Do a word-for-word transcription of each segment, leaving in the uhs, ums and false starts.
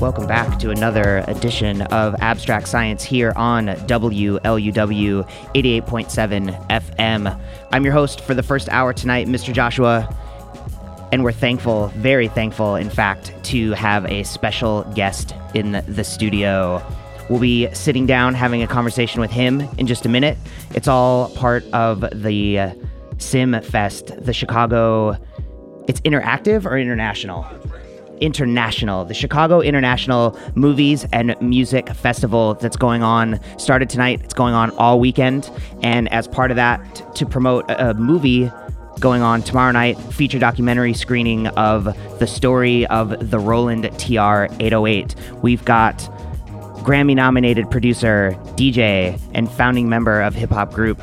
Welcome back to another edition of Abstract Science here on W L U W eighty-eight point seven F M. I'm your host for the first hour tonight, Mister Joshua, and we're thankful, very thankful, in fact, to have a special guest in the studio. We'll be sitting down, having a conversation with him in just a minute. It's all part of the uh, SimFest, the Chicago... It's interactive or international? International. The Chicago International Movies and Music Festival that's going on, started tonight. It's going on all weekend. And as part of that, to promote a movie going on tomorrow night, feature documentary screening of the story of the Roland T R eight oh eight. We've got Grammy-nominated producer, D J, and founding member of hip-hop group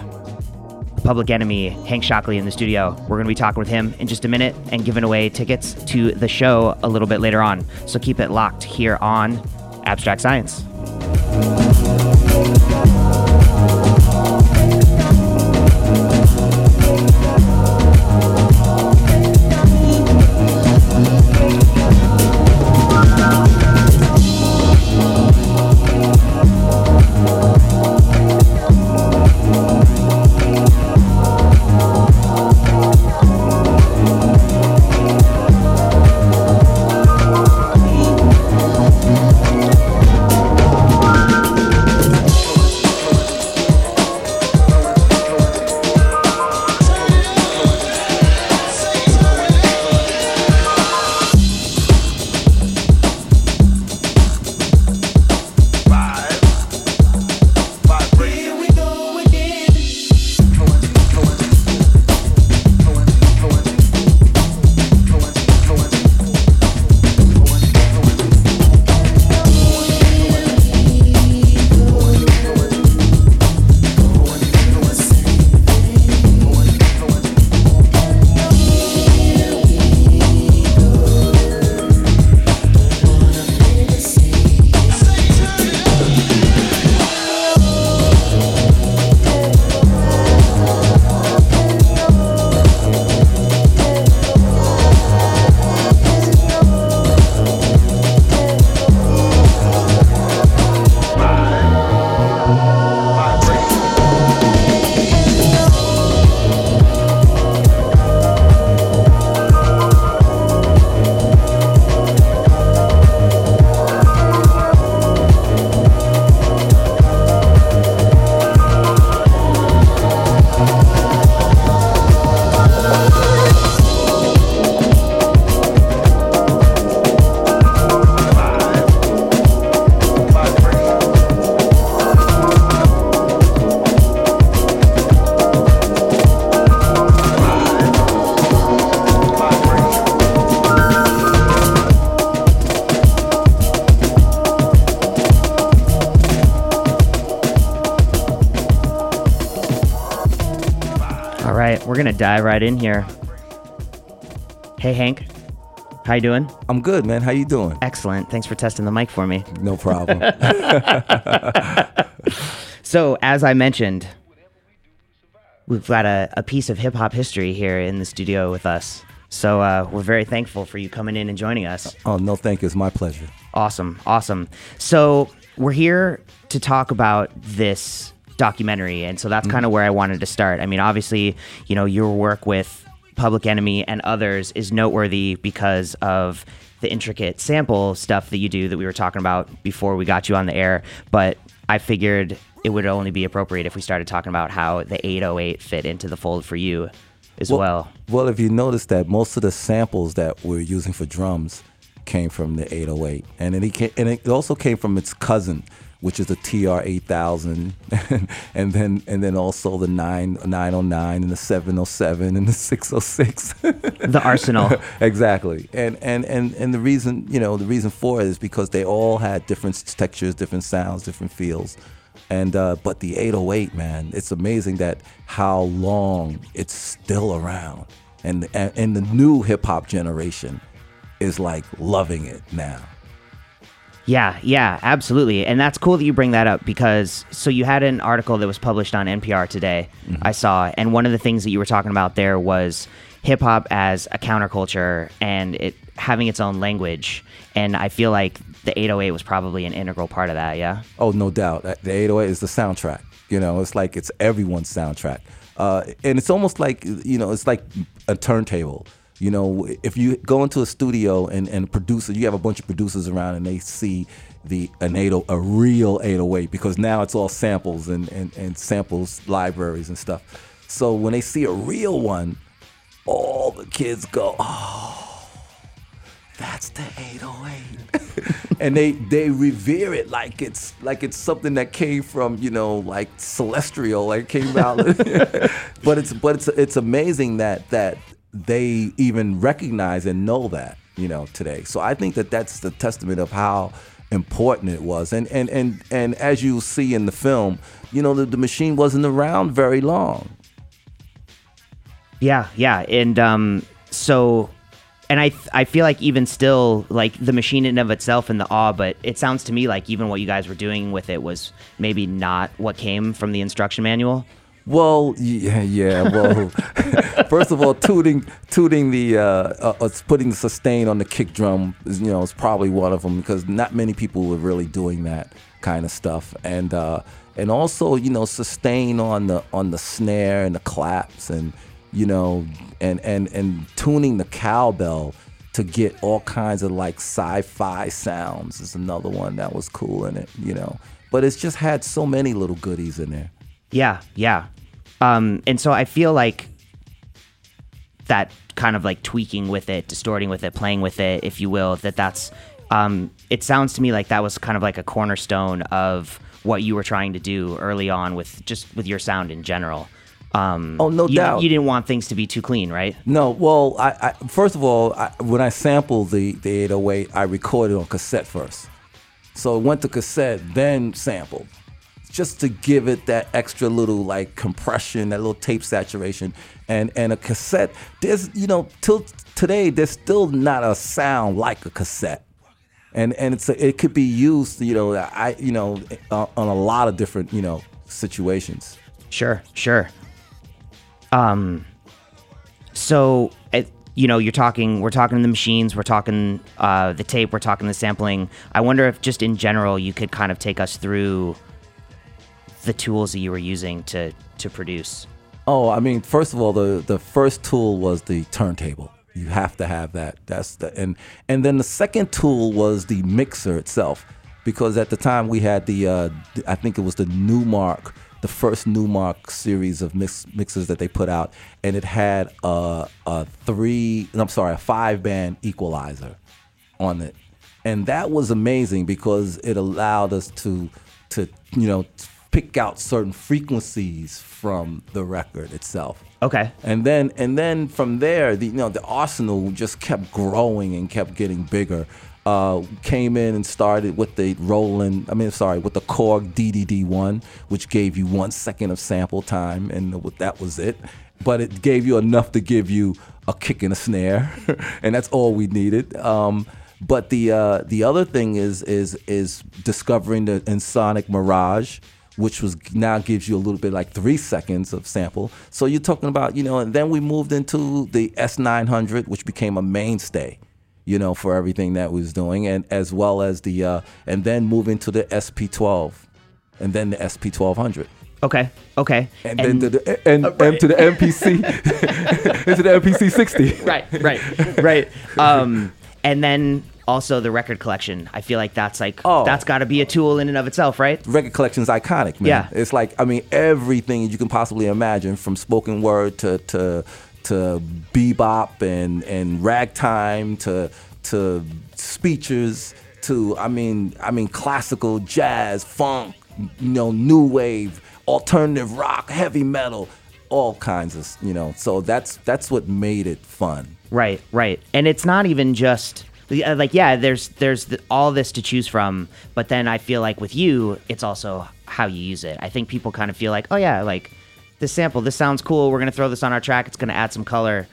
Public Enemy, Hank Shocklee, in the studio. We're going to be talking with him in just a minute and giving away tickets to the show a little bit later on. So keep it locked here on Abstract Science. We're gonna dive right in here. Hey Hank, how you doing? I'm good, man. How you doing? Excellent. Thanks for testing the mic for me. No problem. So, as I mentioned, we've got a, a piece of hip hop history here in the studio with us. So uh, we're very thankful for you coming in and joining us. Oh no, thank you. It's my pleasure. Awesome, awesome. So we're here to talk about this documentary, and so that's kind of where I wanted to start. I mean, obviously, you know, your work with Public Enemy and others is noteworthy because of the intricate sample stuff that you do that we were talking about before we got you on the air, but I figured it would only be appropriate if we started talking about how the eight oh eight fit into the fold for you as well. Well, well if you notice that most of the samples that we're using for drums came from the eight oh eight, and it, came, and it also came from its cousin, which is the T R eight thousand, and then and then also the nine oh nine and the seven oh seven and the six oh six. The arsenal. Exactly. And, and and and the reason, you know, the reason for it is because they all had different textures, different sounds, different feels. And uh, but the eight oh eight, man, it's amazing that how long it's still around. And and, and the new hip hop generation is like loving it now. Yeah, yeah, absolutely. And that's cool that you bring that up because, so you had an article that was published on N P R today, mm-hmm. I saw, and one of the things that you were talking about there was hip hop as a counterculture and it having its own language. And I feel like the eight oh eight was probably an integral part of that. Yeah. Oh, no doubt. The eight oh eight is the soundtrack. You know, it's like it's everyone's soundtrack. Uh, and it's almost like, you know, it's like a turntable. You know, if you go into a studio and, and producer, you have a bunch of producers around and they see the an eight oh eight, a real eight oh eight, because now it's all samples and, and, and samples libraries and stuff. So when they see a real one, all the kids go, oh, that's the eight oh eight. And they, they revere it like it's like it's something that came from, you know, like celestial, like came out. But it's but it's it's amazing that that they even recognize and know that, you know, today. So I think that that's the testament of how important it was. And and and, and as you see in the film, you know, the, the machine wasn't around very long. Yeah, yeah, and um, so. And I th- I feel like even still, like the machine in and of itself and the awe, but it sounds to me like even what you guys were doing with it was maybe not what came from the instruction manual. Well, yeah, yeah. Well, first of all, tooting, tooting the, uh, uh, putting the sustain on the kick drum, is, you know, is probably one of them because not many people were really doing that kind of stuff, and uh, and also, you know, sustain on the on the snare and the claps and. You know, and, and, and tuning the cowbell to get all kinds of like sci-fi sounds is another one that was cool in it, you know. But it's just had so many little goodies in there. Yeah, yeah. Um, and so I feel like that kind of like tweaking with it, distorting with it, playing with it, if you will, that that's, um, it sounds to me like that was kind of like a cornerstone of what you were trying to do early on with just with your sound in general. Um, oh, no you, doubt. You didn't want things to be too clean, right? No. Well, I, I first of all, I, when I sampled the, the eight oh eight, I recorded on cassette first. So it went to cassette, then sampled, just to give it that extra little like compression, that little tape saturation. And and a cassette, there's, you know, till today, there's still not a sound like a cassette. And and it's a, it could be used, you know, I you know, uh, on a lot of different, you know, situations. Sure, sure. Um, so, it, you know, you're talking, we're talking the machines, we're talking, uh, the tape, we're talking the sampling. I wonder if just in general, you could kind of take us through the tools that you were using to, to produce. Oh, I mean, first of all, the, the first tool was the turntable. You have to have that. That's the, and, and then the second tool was the mixer itself, because at the time we had the, uh, I think it was the Numark. The first Numark series of mix, mixers that they put out, and it had a, a three, I'm sorry, a five-band equalizer on it, and that was amazing because it allowed us to, to you know, pick out certain frequencies from the record itself. Okay. And then and then from there, the you know the arsenal just kept growing and kept getting bigger. Uh, came in and started with the Roland, I mean, sorry, with the Korg D D D one, which gave you one second of sample time, and that was it. But it gave you enough to give you a kick and a snare, and that's all we needed. Um, but the uh, the other thing is is is discovering the Ensoniq Mirage, which was now gives you a little bit like three seconds of sample. So you're talking about, you know, and then we moved into the S nine hundred, which became a mainstay. You know, for everything that we was doing, and as well as the, uh, and then moving to the S P twelve, and then the S P twelve hundred. Okay, okay. And, and then to the and, oh, right. and to the M P C, into the M P C sixty. Right, right, right. Um, and then also the record collection. I feel like that's like oh. that's got to be a tool in and of itself, right? Record collection's iconic, man. Yeah. It's like I mean everything you can possibly imagine, from spoken word to to. to bebop and, and ragtime to to speeches to I mean I mean classical jazz, funk, you know, new wave, alternative rock, heavy metal, all kinds of, you know, so that's that's what made it fun. Right, right. And it's not even just like yeah, there's there's all this to choose from, but then I feel like with you it's also how you use it. I think people kind of feel like, "Oh yeah, like this sample, this sounds cool, we're going to throw this on our track, it's going to add some color."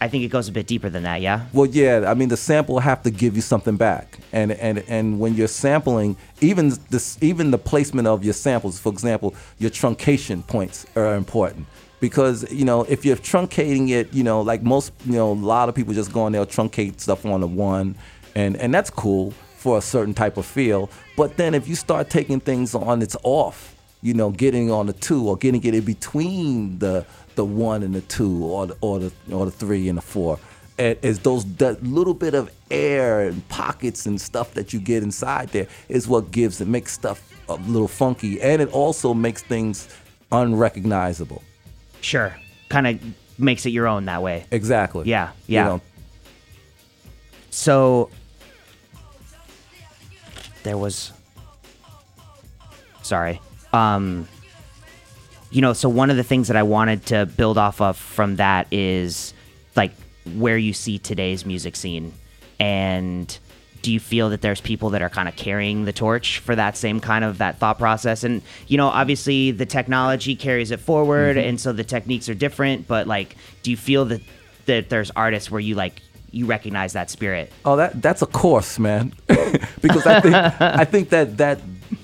I think it goes a bit deeper than that, yeah? Well, yeah, I mean, the sample have to give you something back. And and and when you're sampling, even this, even the placement of your samples, for example, your truncation points are important. because, you know, if you're truncating it, you know, like most, you know, a lot of people just go in there, truncate stuff on the one, and, and that's cool for a certain type of feel. But then if you start taking things on its off, you know, getting on the two or getting it in between the the one and the two or the, or the, or the three and the four, is those, that little bit of air and pockets and stuff that you get inside there is what gives it, makes stuff a little funky, and it also makes things unrecognizable. Sure. Kind of makes it your own that way. Exactly. Yeah. Yeah. You know. So there was, sorry. Um, you know, so one of the things that I wanted to build off of from that is like where you see today's music scene, and do you feel that there's people that are kind of carrying the torch for that same kind of that thought process? And, you know, obviously the technology carries it forward, mm-hmm. and so the techniques are different, but like, do you feel that, that there's artists where you like, you recognize that spirit? Oh, that that's a course, man. Because I think, I think that, that,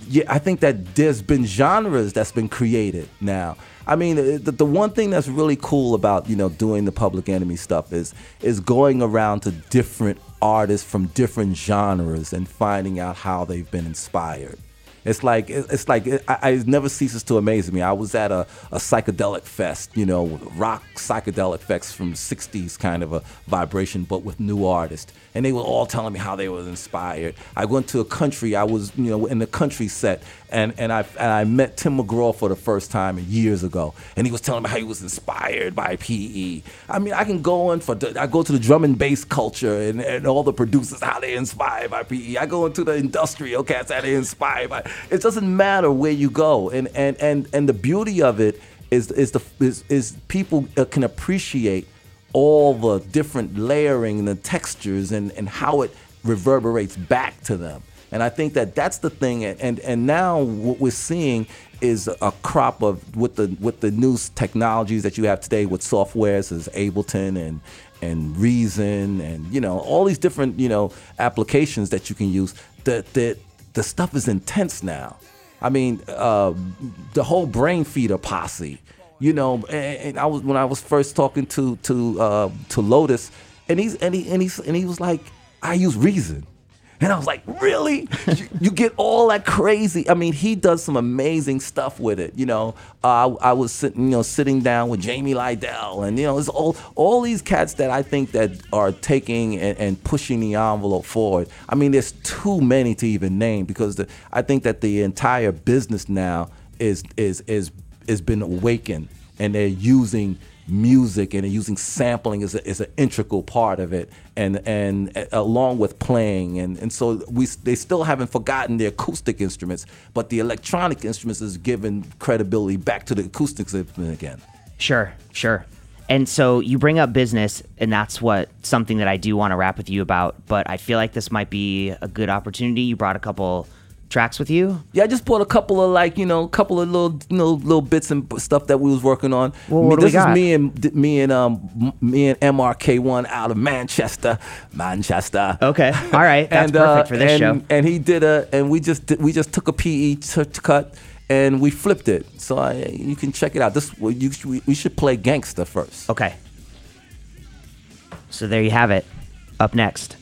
yeah, I think that there's been genres that's been created now. I mean, the, the one thing that's really cool about, you know, doing the Public Enemy stuff is is going around to different artists from different genres and finding out how they've been inspired. It's like, it's like it, I, it never ceases to amaze me. I was at a, a psychedelic fest, you know, rock psychedelic fest from the sixties kind of a vibration, but with new artists. And they were all telling me how they were inspired. I went to a country, I was, you know, in the country set, and, and, I, and I met Tim McGraw for the first time years ago. And he was telling me how he was inspired by P E. I mean, I can go in for, I go to the drum and bass culture and, and all the producers, how they're inspired by P E. I go into the industrial cats, how they're inspired by. It doesn't matter where you go, and and and, and the beauty of it is is the is, is people can appreciate all the different layering and the textures and, and how it reverberates back to them. And I think that that's the thing. And and now what we're seeing is a crop of with the with the new technologies that you have today with softwares as Ableton and. and Reason and, you know, all these different, you know, applications that you can use, that the, the stuff is intense now. I mean, uh, the whole Brain Feeder posse, you know, and, and I was, when I was first talking to, to, uh, to Lotus, and he's, and he, and he's, and he was like, I use Reason. And I was like, really? you, you get all that crazy. I mean, he does some amazing stuff with it. You know, uh, I, I was sitting, you know, sitting down with Jamie Lydell, and, you know, it's all all these cats that I think that are taking and, and pushing the envelope forward. I mean, there's too many to even name, because the, I think that the entire business now is is is has been awakened, and they're using music and using sampling is a, is an integral part of it, and and uh, along with playing, and and so we they still haven't forgotten the acoustic instruments, but the electronic instruments is giving credibility back to the acoustics again. Sure, sure. And so you bring up business, and that's what something that I do want to rap with you about. But I feel like this might be a good opportunity. You brought a couple tracks with you? Yeah, I just bought a couple of like, you know, a couple of little, you know, little bits and stuff that we was working on. Well, what me, do this we got? Is me and me and um me and M R K one out of Manchester, Manchester. Okay, all right, that's and, perfect uh, for this and, show. And he did a, and we just did, we just took a P E t- cut and we flipped it. So I, you can check it out. This you we should play Gangsta first. Okay. So there you have it. Up next.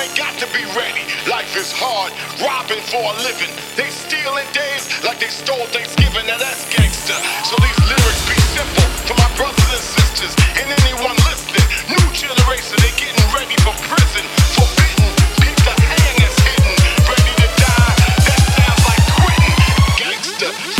ain't got to be ready. Life is hard, robbing for a living. They stealing days like they stole Thanksgiving. Now that's gangster. So these lyrics be simple for my brothers and sisters and anyone listening. New generation, they getting ready for prison. Forbidden, keep the hang is hidden. Ready to die, that sounds like quitting. Gangster. Oh!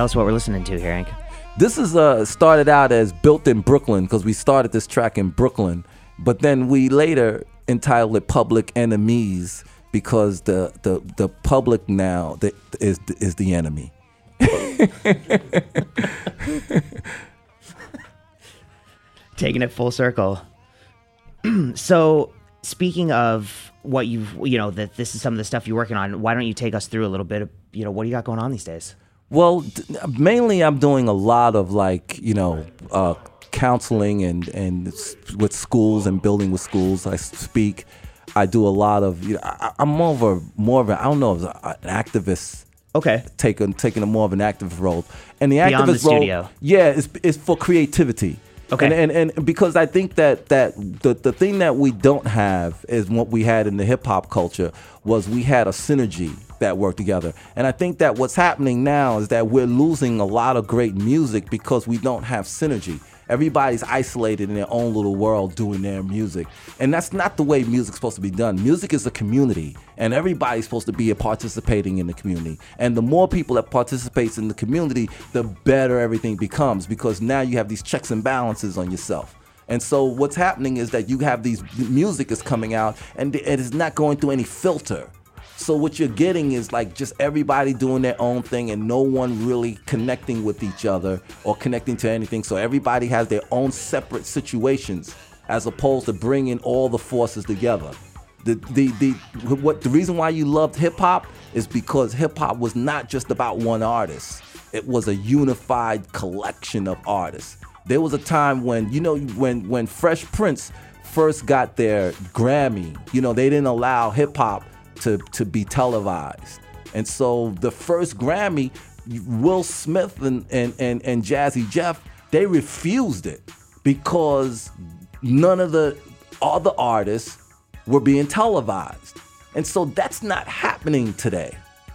Tell us what we're listening to here, Hank. This is uh, started out as Built in Brooklyn, because we started this track in Brooklyn, but then we later entitled it Public Enemies, because the the, the public now the, is is the enemy. Taking it full circle. So, speaking of what you've, you know, that this is some of the stuff you're working on, why don't you take us through a little bit of, you know, what do you got going on these days? Well, mainly I'm doing a lot of, like, you know, uh, counseling and, and with schools and building with schools. I speak. I do a lot of, you know, I, I'm more of a, more of a, I don't know, an activist. Okay. Taking taking a more of an activist role. And the Beyond activist the studio. role, yeah, it's, it's for creativity. Okay. And, and and because I think that that the, the thing that we don't have is what we had in the hip hop culture was we had a synergy that worked together. And I think that what's happening now is that we're losing a lot of great music because we don't have synergy. Everybody's isolated in their own little world doing their music. And that's not the way music's supposed to be done. Music is a community, and everybody's supposed to be participating in the community. And the more people that participates in the community, the better everything becomes, because now you have these checks and balances on yourself. And so what's happening is that you have these, music is coming out, and it is not going through any filter. So what you're getting is like just everybody doing their own thing and no one really connecting with each other or connecting to anything. So everybody has their own separate situations as opposed to bringing all the forces together. The the the what the reason why you loved hip hop is because hip hop was not just about one artist. It was a unified collection of artists. There was a time when, you know, when when Fresh Prince first got their Grammy, you know, they didn't allow hip hop To, to be televised. And so the first Grammy, Will Smith and, and, and, and Jazzy Jeff, they refused it because none of the other artists were being televised. And so that's not happening today.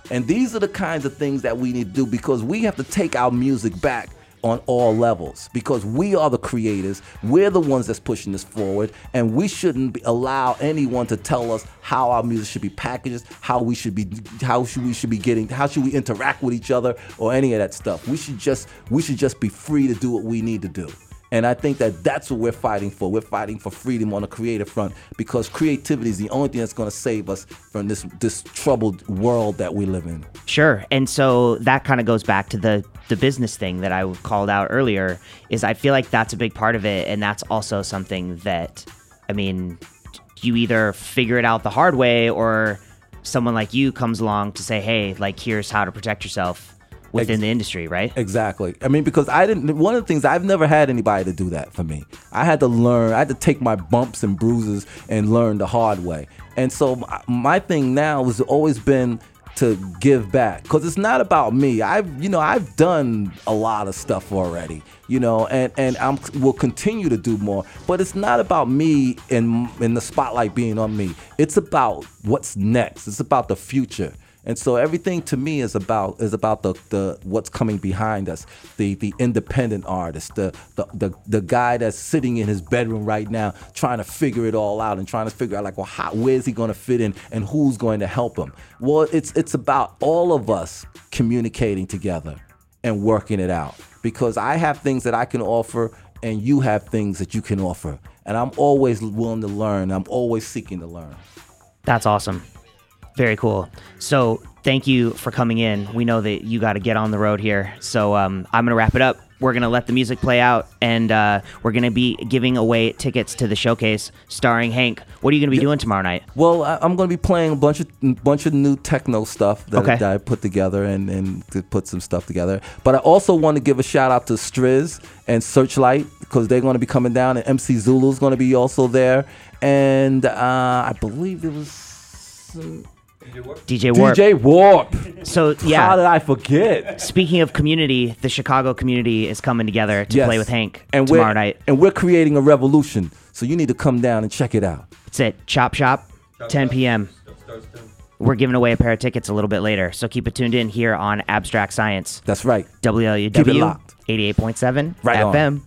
And these are the kinds of things that we need to do, because we have to take our music back on all levels, because we are the creators, we're the ones that's pushing this forward, and we shouldn't be, allow anyone to tell us how our music should be packaged, how we should be, how should we should be getting, how should we interact with each other, or any of that stuff. We should just, we should just be free to do what we need to do. And I think that that's what we're fighting for. We're fighting for freedom on the creative front, because creativity is the only thing that's going to save us from this this troubled world that we live in. Sure. And so that kind of goes back to the the business thing that I called out earlier, is I feel like that's a big part of it. And that's also something that, I mean, you either figure it out the hard way, or someone like you comes along to say, hey, like, here's how to protect yourself within Ex- the industry, right? Exactly. I mean, because I didn't, one of the things, I've never had anybody to do that for me. I had to learn, I had to take my bumps and bruises and learn the hard way. And so my thing now has always been to give back, because it's not about me. I've, you know, I've done a lot of stuff already, you know, and, and I'm will continue to do more, but it's not about me and, and the spotlight being on me. It's about what's next. It's about the future. And so everything to me is about is about the, the what's coming behind us, the the independent artist, the, the the the guy that's sitting in his bedroom right now trying to figure it all out and trying to figure out, like, well, how, where's he going to fit in and who's going to help him? Well, it's it's about all of us communicating together and working it out, because I have things that I can offer and you have things that you can offer. And I'm always willing to learn. I'm always seeking to learn. That's awesome. Very cool. So thank you for coming in. We know that you got to get on the road here. So um, I'm going to wrap it up. We're going to let the music play out, and uh, we're going to be giving away tickets to the showcase starring Hank. What are you going to be doing tomorrow night? Well, I'm going to be playing a bunch of bunch of new techno stuff that, okay. that I put together and, and to put some stuff together. But I also want to give a shout out to Striz and Searchlight, because they're going to be coming down, and M C Zulu's going to be also there. And uh, I believe there was some... D J Warp. D J Warp. So, yeah. How did I forget? Speaking of community, the Chicago community is coming together to yes. play with Hank and tomorrow night. And we're creating a revolution. So you need to come down and check it out. It's at Chop Shop, Chop ten p.m. We're giving away a pair of tickets a little bit later. So keep it tuned in here on Abstract Science. That's right. W L U W. Keep it locked. eighty-eight point seven right F M. On.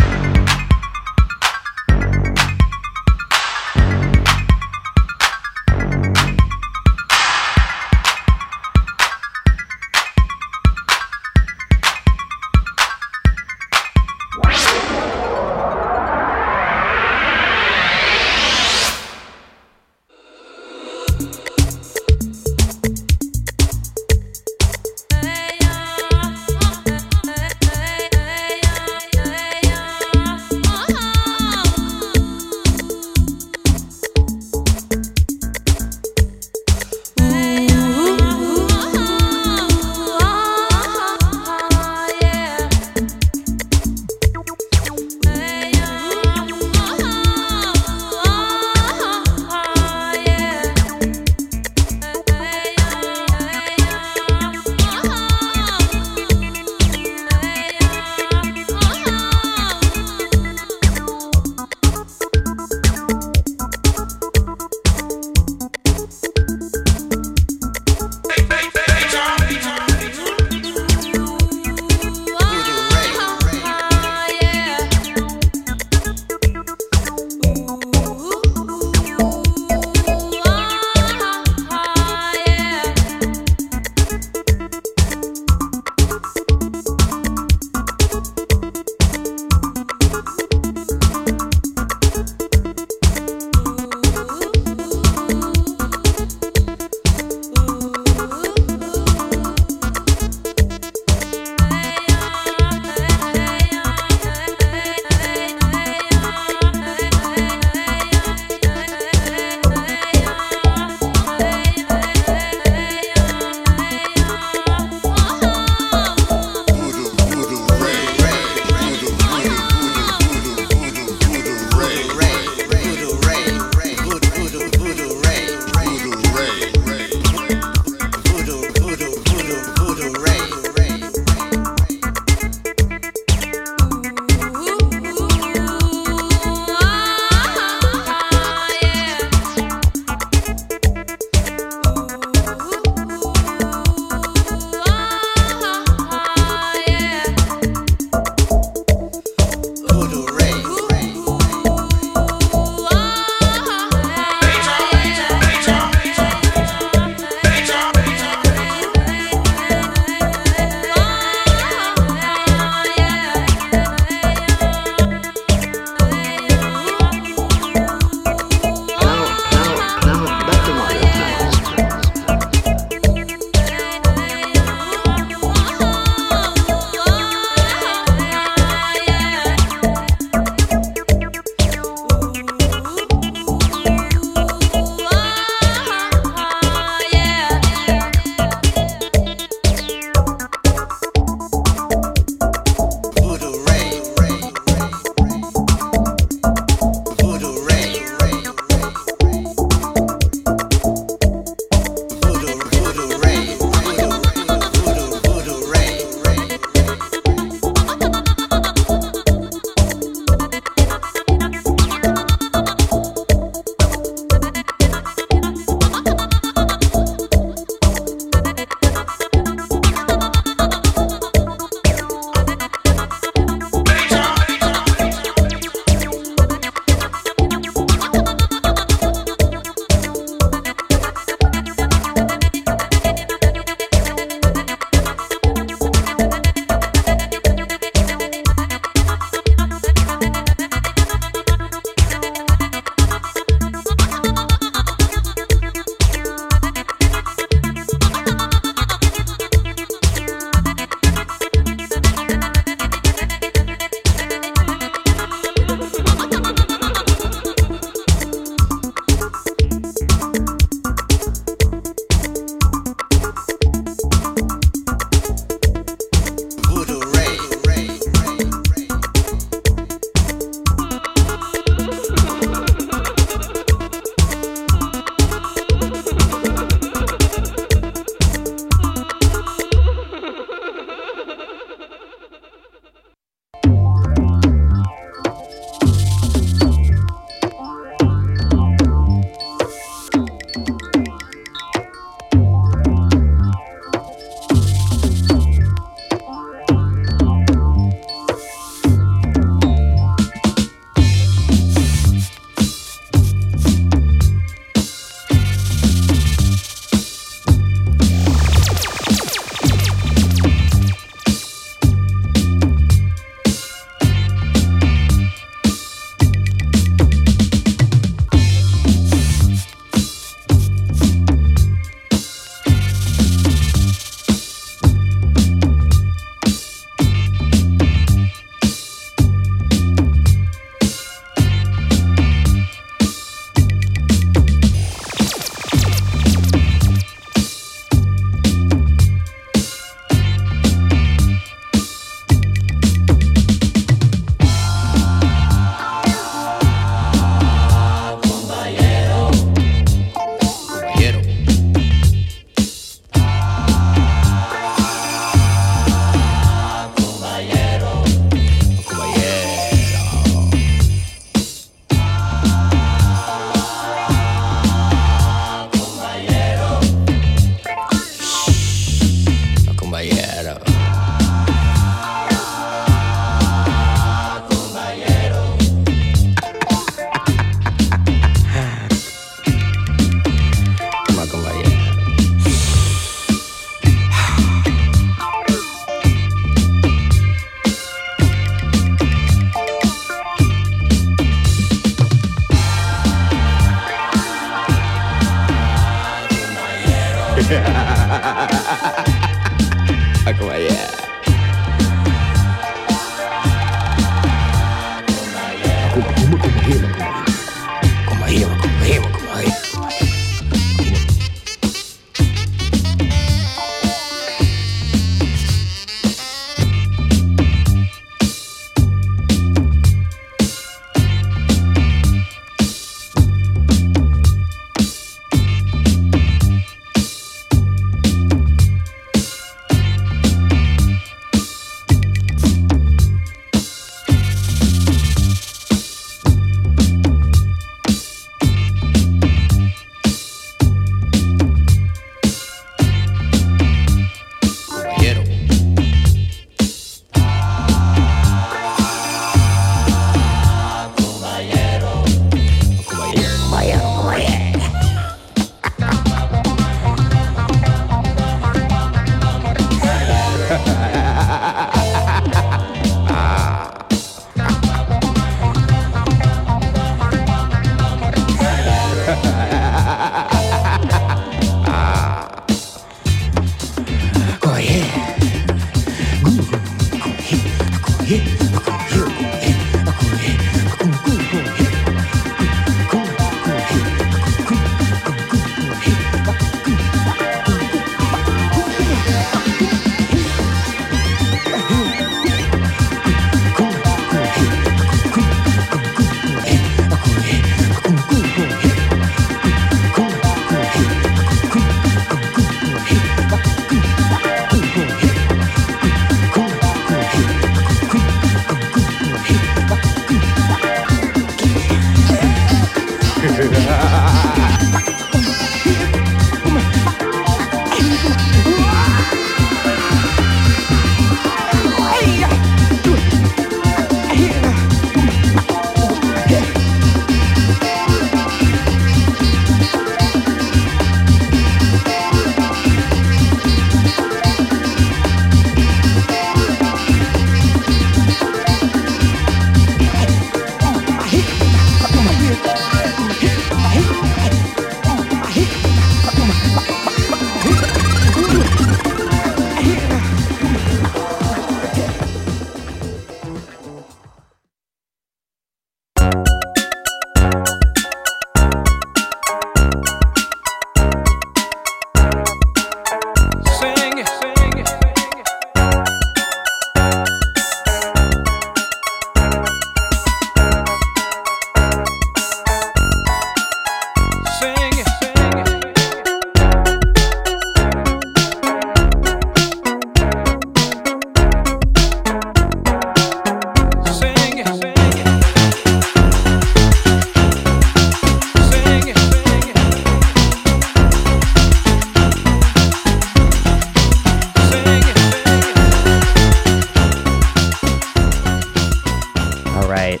right.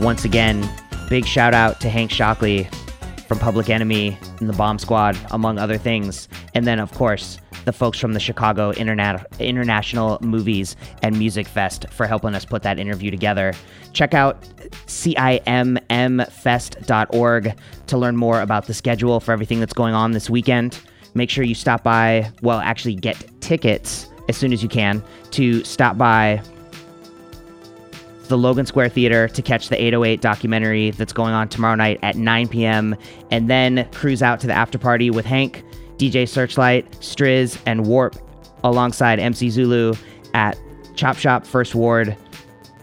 Once again, big shout out to Hank Shocklee from Public Enemy and the Bomb Squad, among other things. And then, of course, the folks from the Chicago Interna- International Movies and Music Fest for helping us put that interview together. Check out C I M M fest dot org to learn more about the schedule for everything that's going on this weekend. Make sure you stop by, well, actually get tickets as soon as you can to stop by the Logan Square Theater to catch the eight oh eight documentary that's going on tomorrow night at nine p.m. and then cruise out to the after party with Hank, D J Searchlight, Striz, and Warp alongside M C Zulu at Chop Shop, First Ward,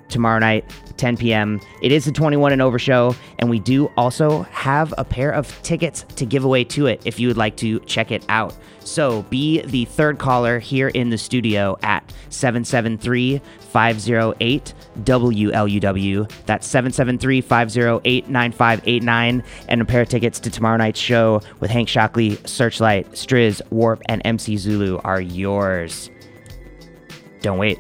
tomorrow night, ten p.m. It is the twenty-one and over show, and we do also have a pair of tickets to give away to it if you would like to check it out. So be the third caller here in the studio at seven seven three, five oh eight, W L U W. That's seven seven three, five oh eight, nine five eight nine, and a pair of tickets to tomorrow night's show with Hank Shocklee, Searchlight, Striz, Warp, and M C Zulu are yours. Don't wait.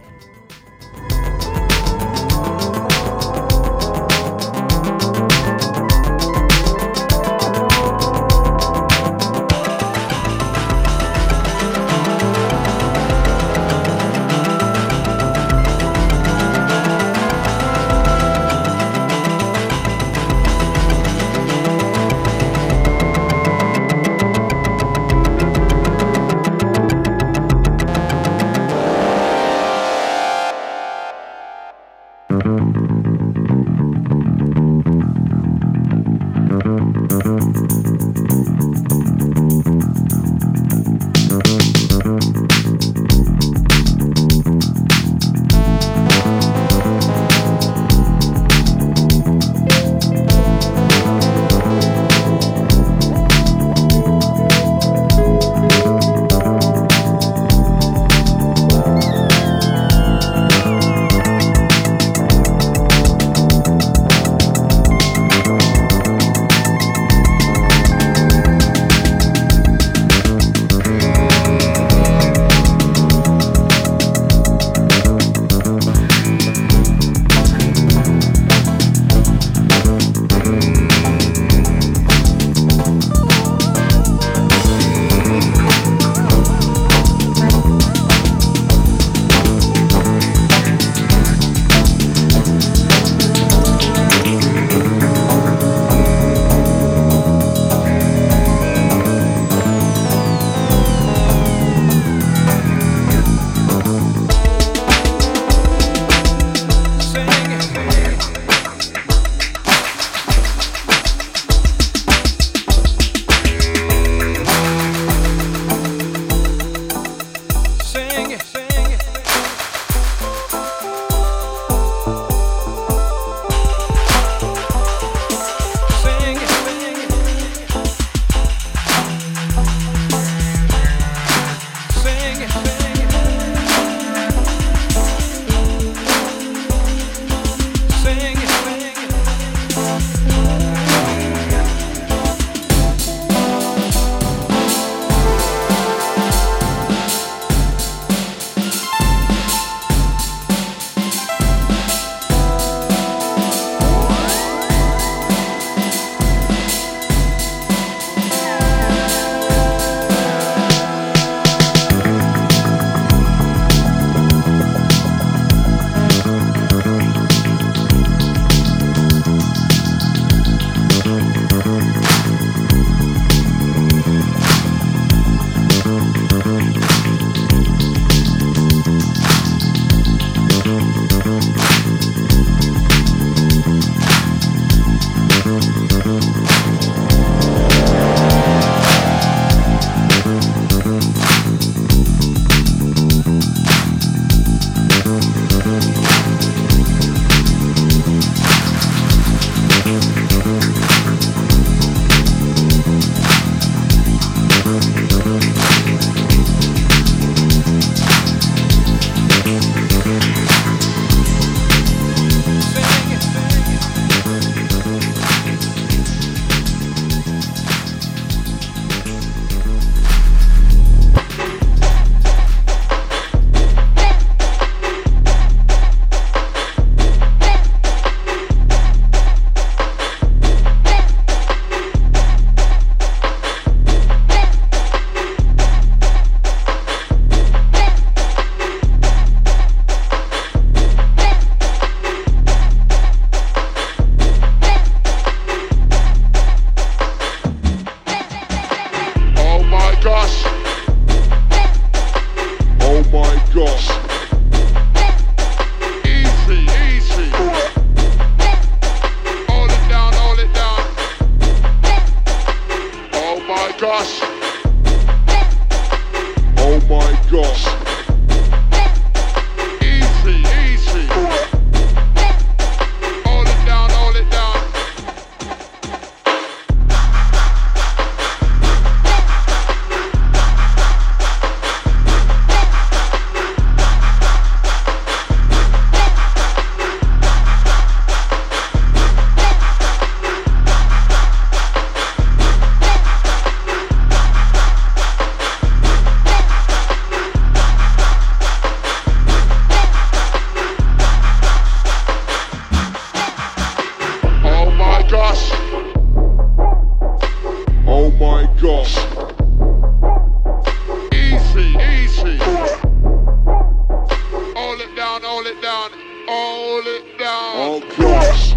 gosh.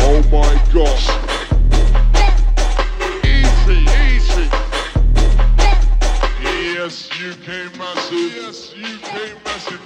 Oh my gosh. Easy, easy. Yes, you came massive. Yes, you came massive.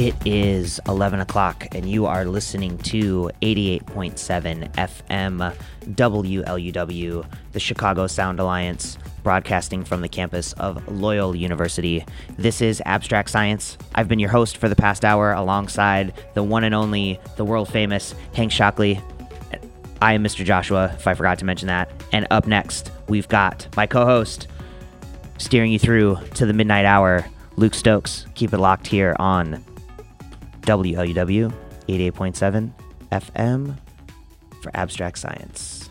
It is eleven o'clock, and you are listening to eighty-eight point seven F M W L U W, the Chicago Sound Alliance, broadcasting from the campus of Loyola University. This is Abstract Science. I've been your host for the past hour alongside the one and only, the world-famous Hank Shocklee. I am Mister Joshua, if I forgot to mention that. And up next, we've got my co-host, steering you through to the midnight hour, Luke Stokes. Keep it locked here on W L U W eighty-eight point seven F M for Abstract Science.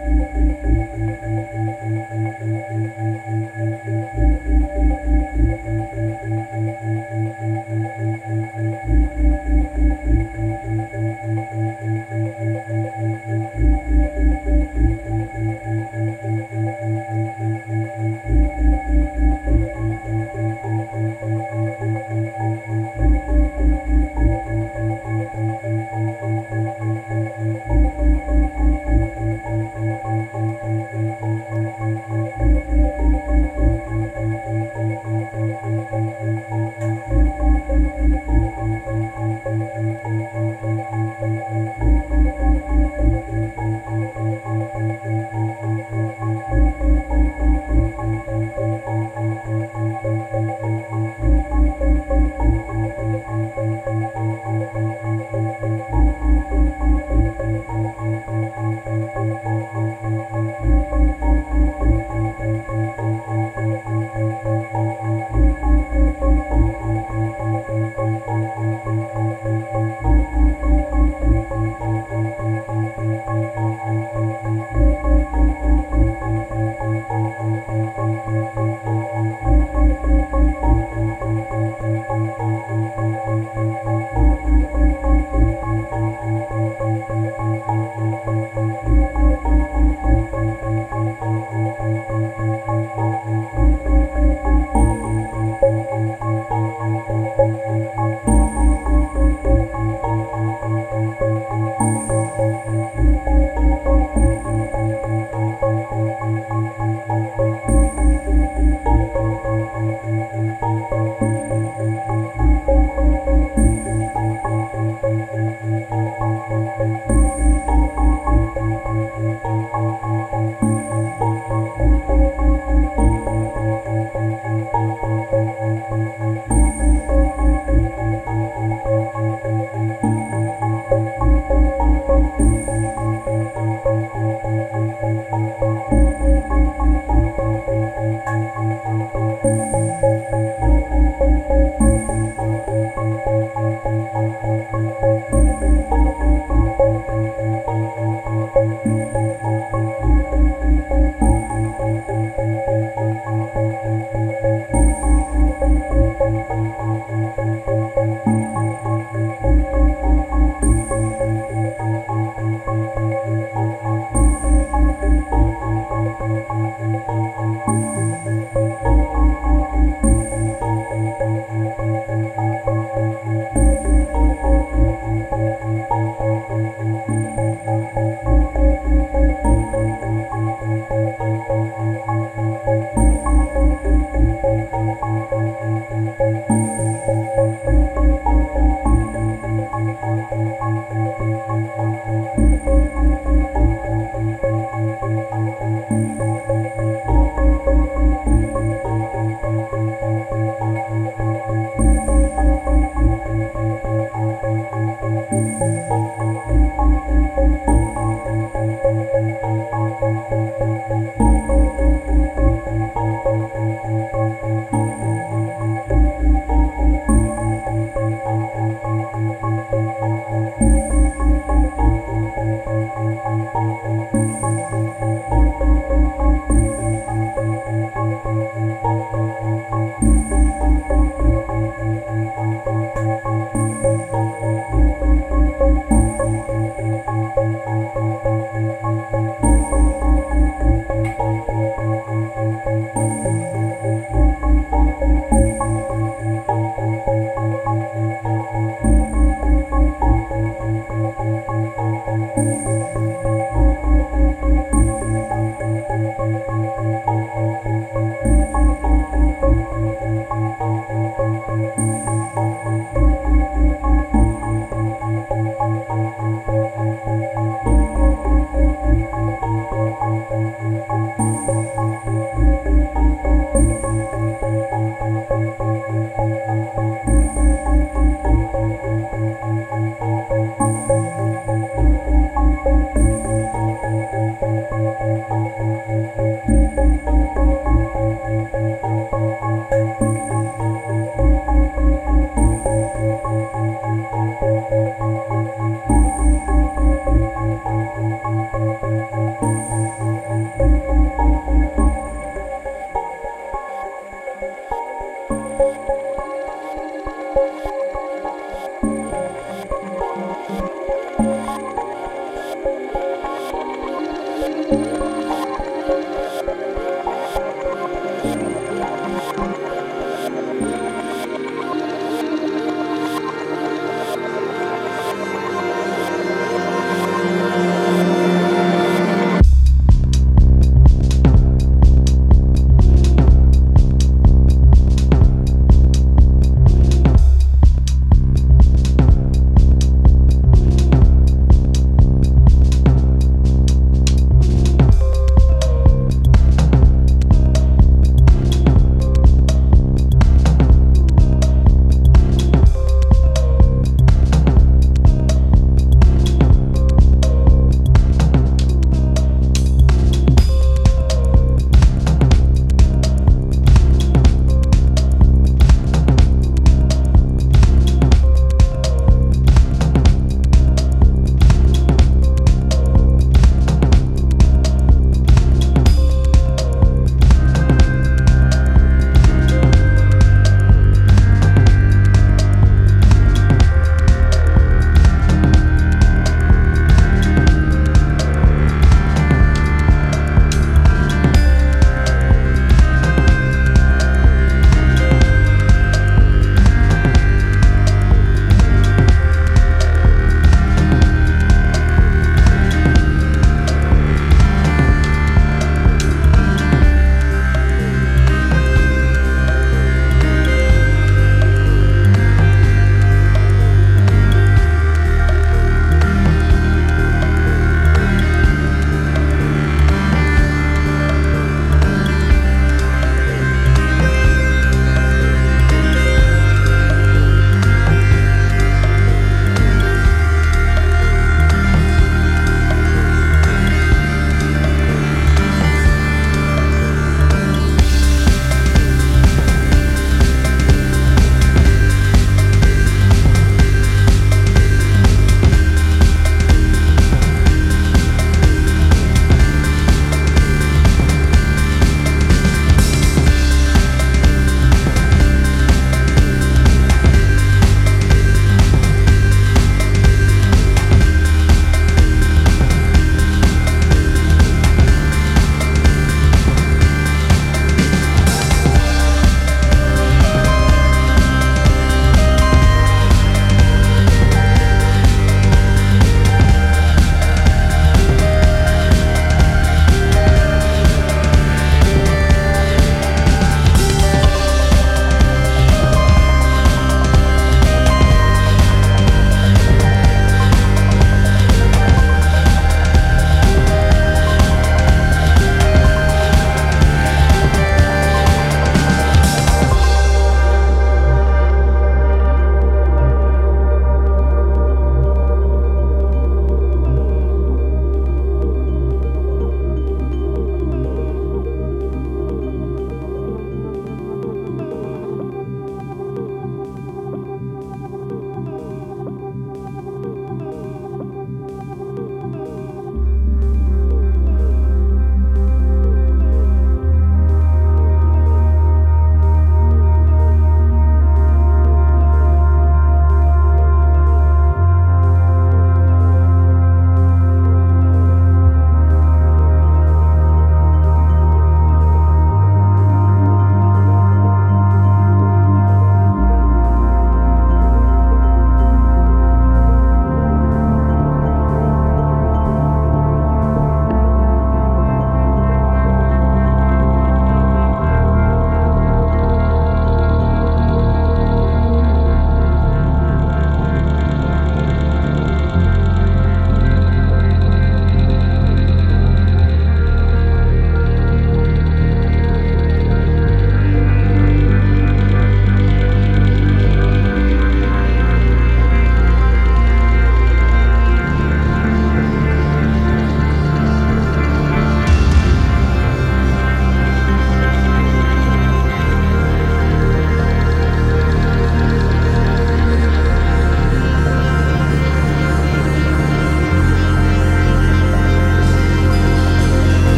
Thank you.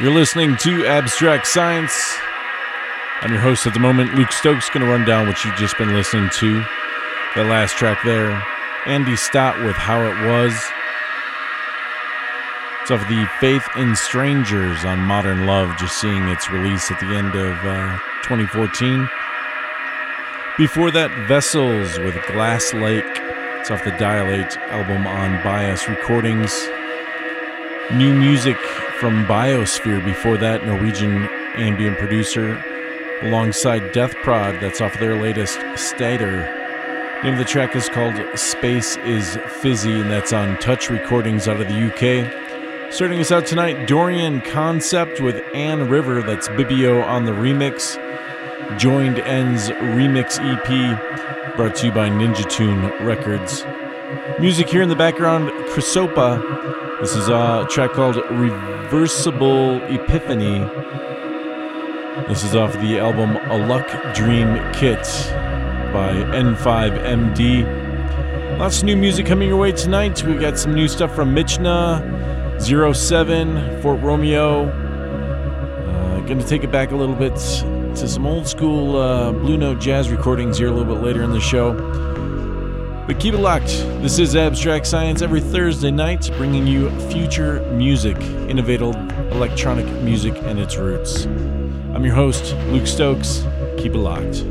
You're listening to Abstract Science. I'm your host at the moment, Luke Stokes. Going to run down what you've just been listening to. The last track there, Andy Stott with How It Was. It's off the Faith in Strangers on Modern Love, just seeing its release at the end of uh, twenty fourteen. Before that, Vessels with Glass Lake. It's off the Dilate album on Bias Recordings. New music from Biosphere before that, Norwegian ambient producer, alongside Death Prod. That's off their latest Stater. The name of the track is called Space is Fizzy, and that's on Touch Recordings out of the U K. Starting us out tonight, Dorian Concept with Ann River. That's Bibio on the remix. Joined Ends Remix E P, brought to you by Ninja Tune Records. Music here in the background, Chrysopa. This is a track called Reversible Epiphany. This is off the album A Luck Dream Kit by N five M D. Lots of new music coming your way tonight. We got some new stuff from Michna zero seven, Fort Romeo. Uh, Going to take it back a little bit to some old school uh, Blue Note jazz recordings here a little bit later in the show. But keep it locked. This is Abstract Science every Thursday night, bringing you future music, innovative electronic music and its roots. I'm your host, Luke Stokes. Keep it locked.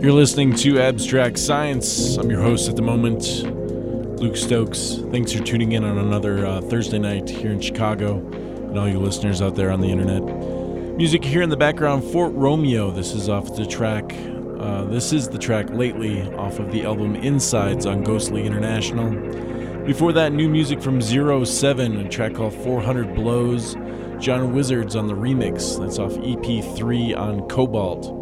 You're listening to Abstract Science. I'm your host at the moment, Luke Stokes. Thanks for tuning in on another uh, Thursday night here in Chicago, and all you listeners out there on the internet. Music here in the background, Fort Romeo. This is off the track. Uh, this is the track Lately off of the album Insides on Ghostly International. Before that, new music from zero seven, a track called four hundred blows. John Wizards on the remix. That's off E P three on Cobalt.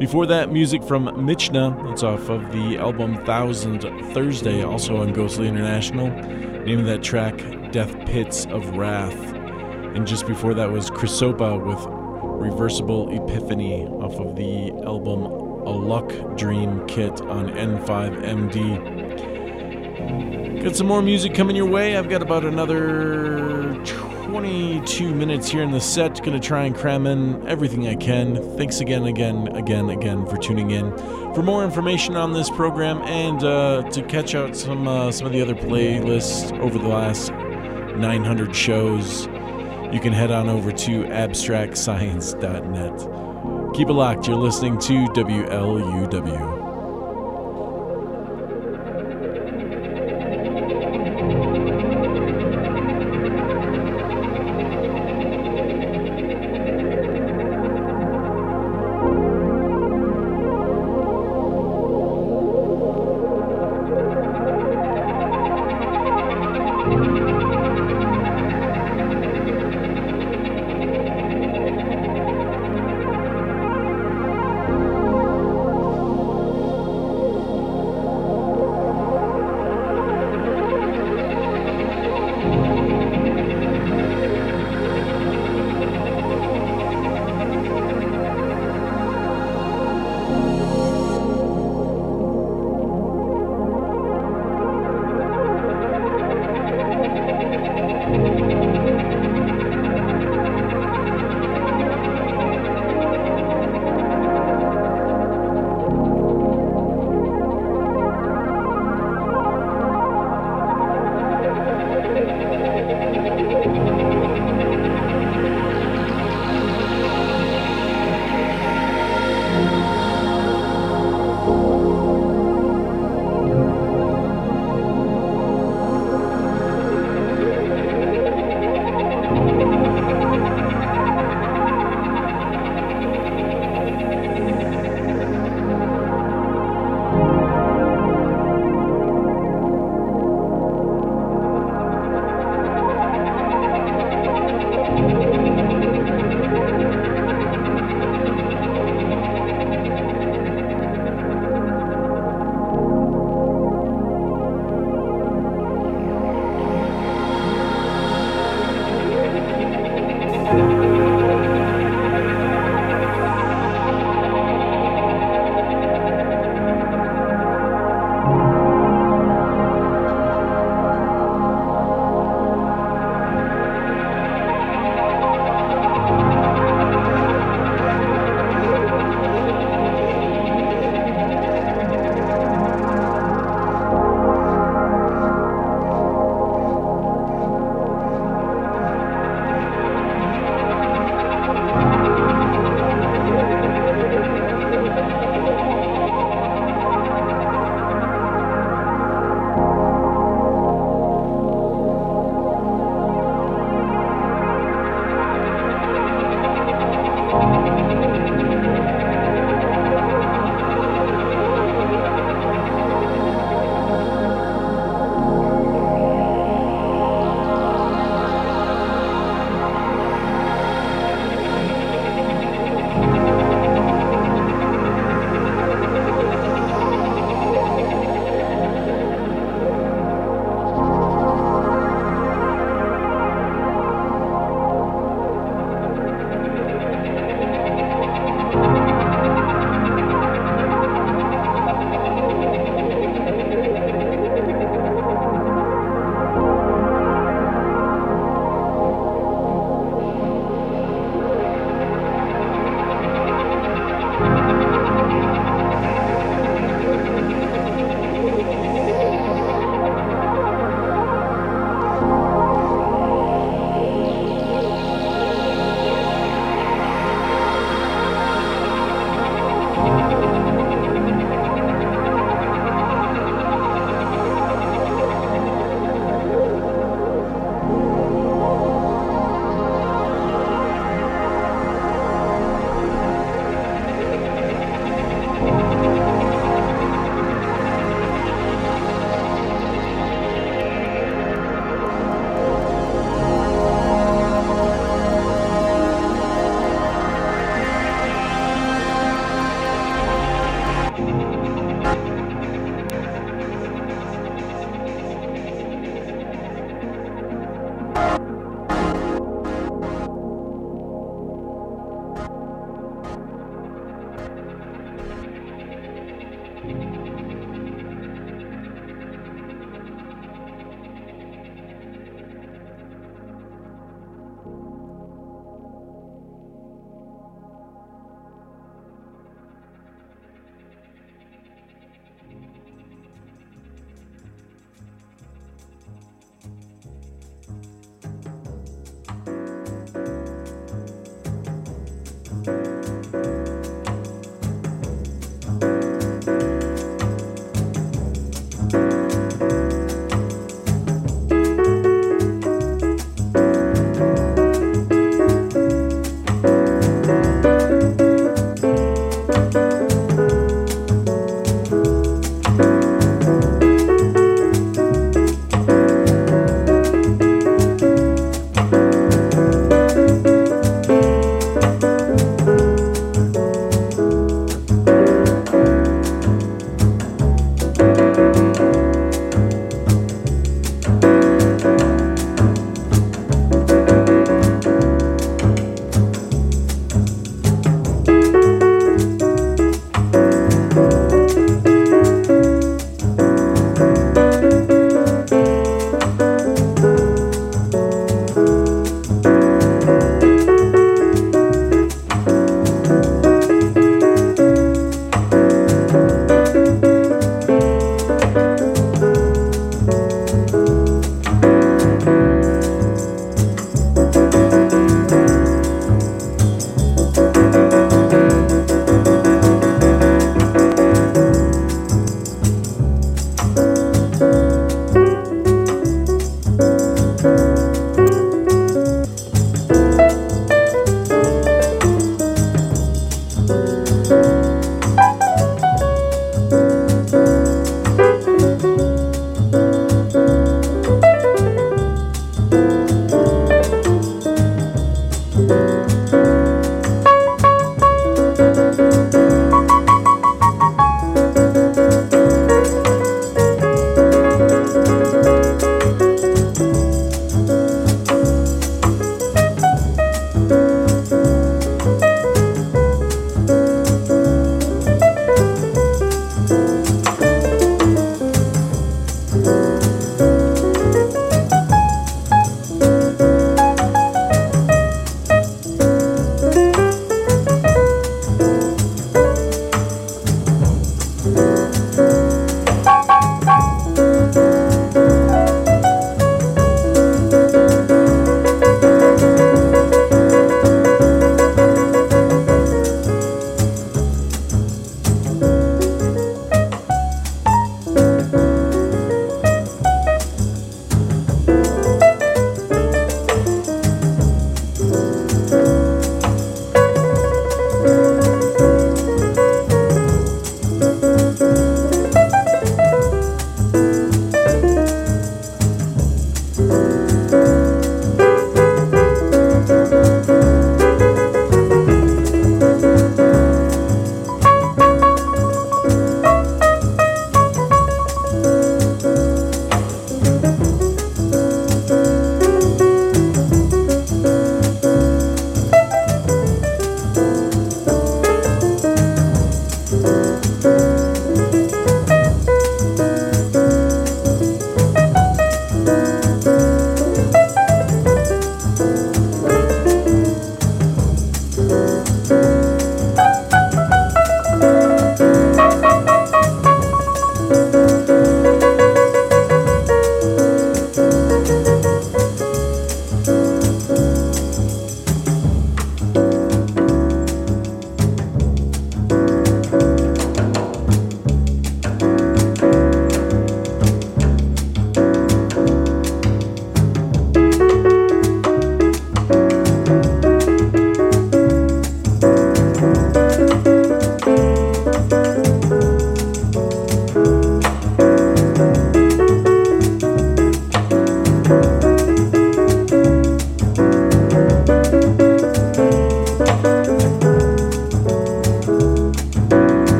Before that, music from Michna. It's off of the album Thousand Thursday, also on Ghostly International. Name of that track, Death Pits of Wrath. And just before that was Chrysopa with Reversible Epiphany off of the album A Luck Dream Kit on N five M D. Got some more music coming your way. I've got about another twenty-two minutes here in the set. Gonna try and cram in everything I can. Thanks again, again, again, again for tuning in. For more information on this program and uh, to catch out some uh, some of the other playlists over the last nine hundred shows, you can head on over to abstract science dot net. Keep it locked. You're listening to W L U W.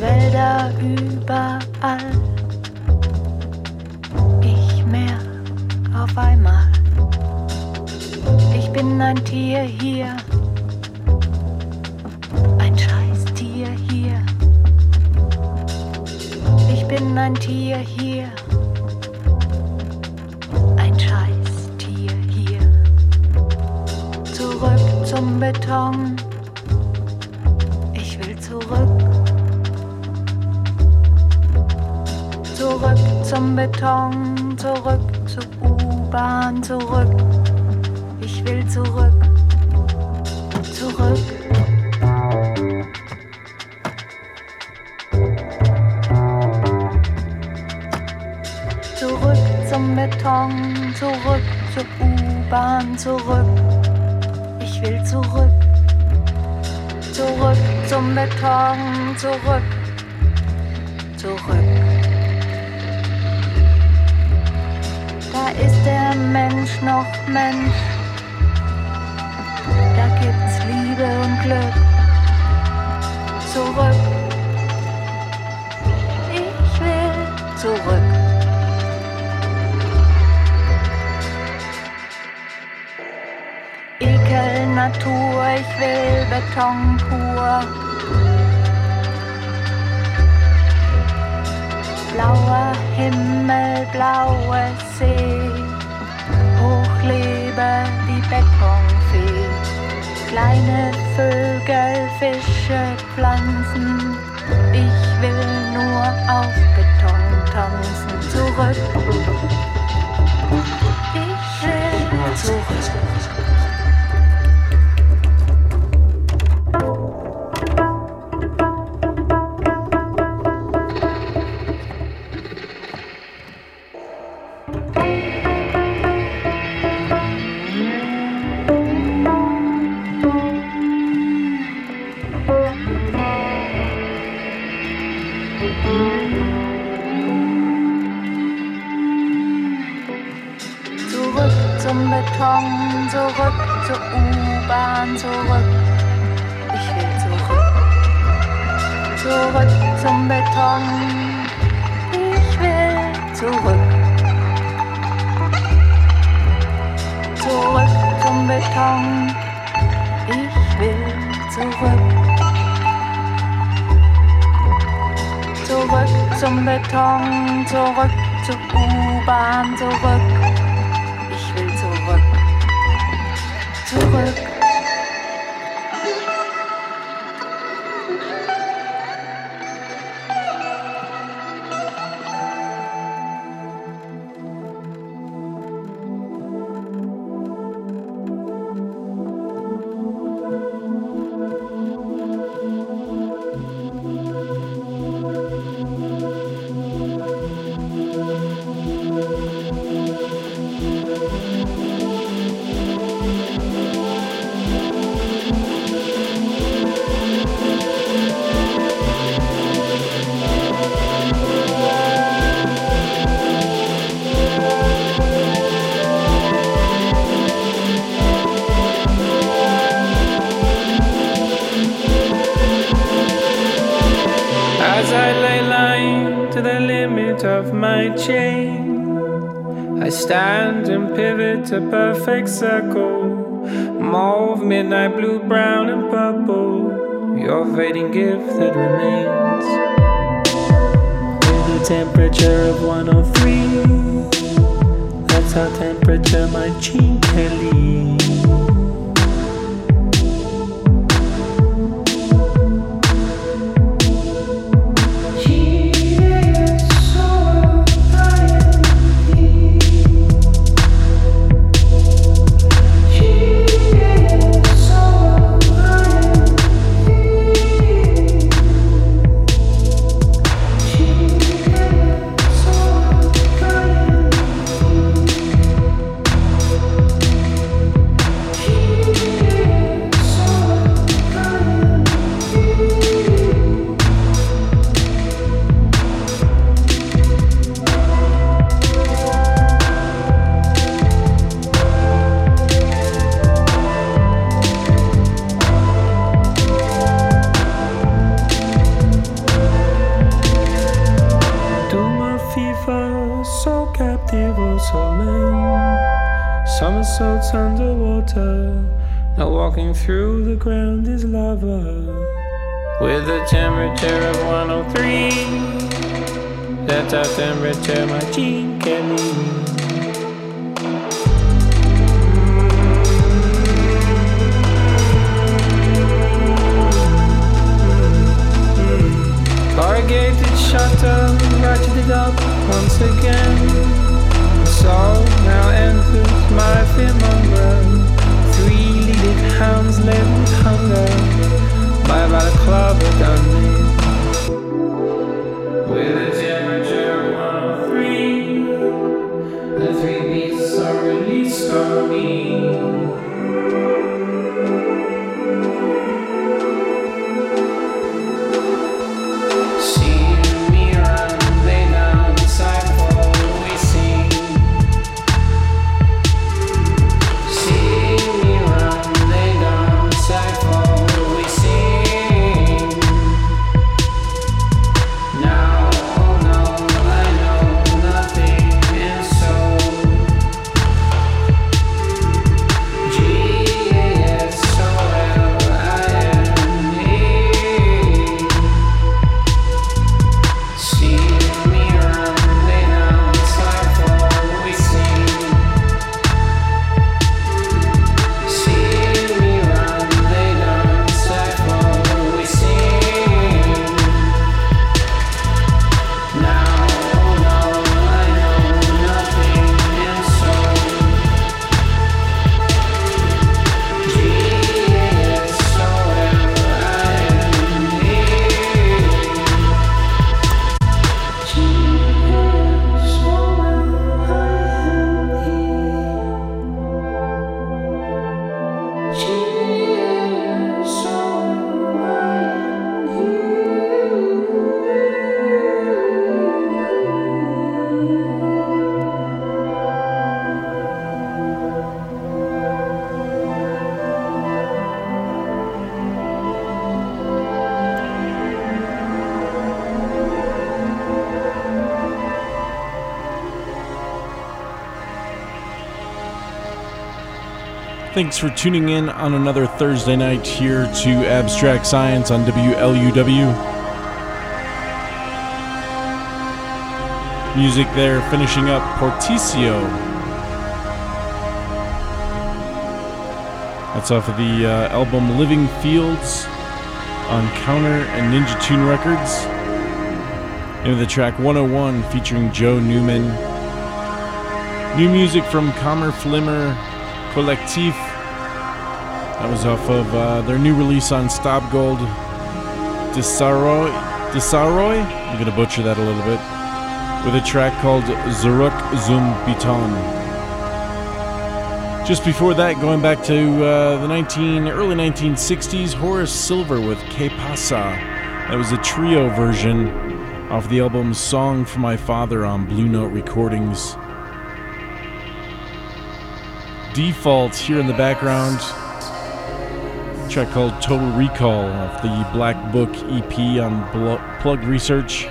Wälder überall. Ich mehr auf einmal. Ich bin ein Tier hier. Ein Scheißtier hier. Ich bin ein Tier hier. Ein Scheißtier hier. Zurück zum Beton. Ich will zurück. Zurück zum Beton, zurück zur U-Bahn, zurück. Ich will zurück, zurück. Zurück zum Beton, zurück zur U-Bahn, zurück. Ich will zurück, zurück zum Beton, zurück, zurück. Ist der Mensch noch Mensch? Da gibt's Liebe und Glück. Zurück. Ich will zurück. Ekel, Natur, ich will Beton pur. Blauer Himmel, blaue See. Hochlebe die Betonfee. Kleine Vögel, Fische, Pflanzen. Ich will nur auf Beton tanzen. Zurück. Ich will zurück. A perfect circle, mauve, midnight blue, brown and purple, your fading gift that remains. With a temperature of one oh three, that's how temperature might change. somersaults underwater. Now walking through the ground is lava. With a temperature of one oh three, that's our temperature my gene can be. Corrugated shutter, ratcheted up once again. The soul now enters my fearmonger. Three-leaded hounds laden with hunger. My balaclava done me. With a temperature of one oh three, the three beasts are released on me. Thanks for tuning in on another Thursday night here to Abstract Science on W L U W. Music there finishing up Porticio. That's off of the uh, album Living Fields on Counter and Ninja Tune Records. And the track one oh one featuring Joe Newman. New music from Kammer Flimmer Collectif. That was off of uh, their new release on Stop Gold, Desaroy. Desaroy? I'm gonna butcher that a little bit. With a track called Zurück zum Beton. Just before that, going back to uh, the nineteen early nineteen sixties, Horace Silver with Que Pasa. That was a trio version off the album Song for My Father on Blue Note Recordings. Default here in the background, a track called Total Recall off the Black Book E P on Bl- Plug Research.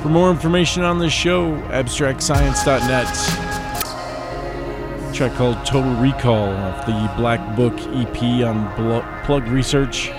For more information on this show, abstract science dot net. A track called Total Recall off the Black Book E P on Bl- Plug Research.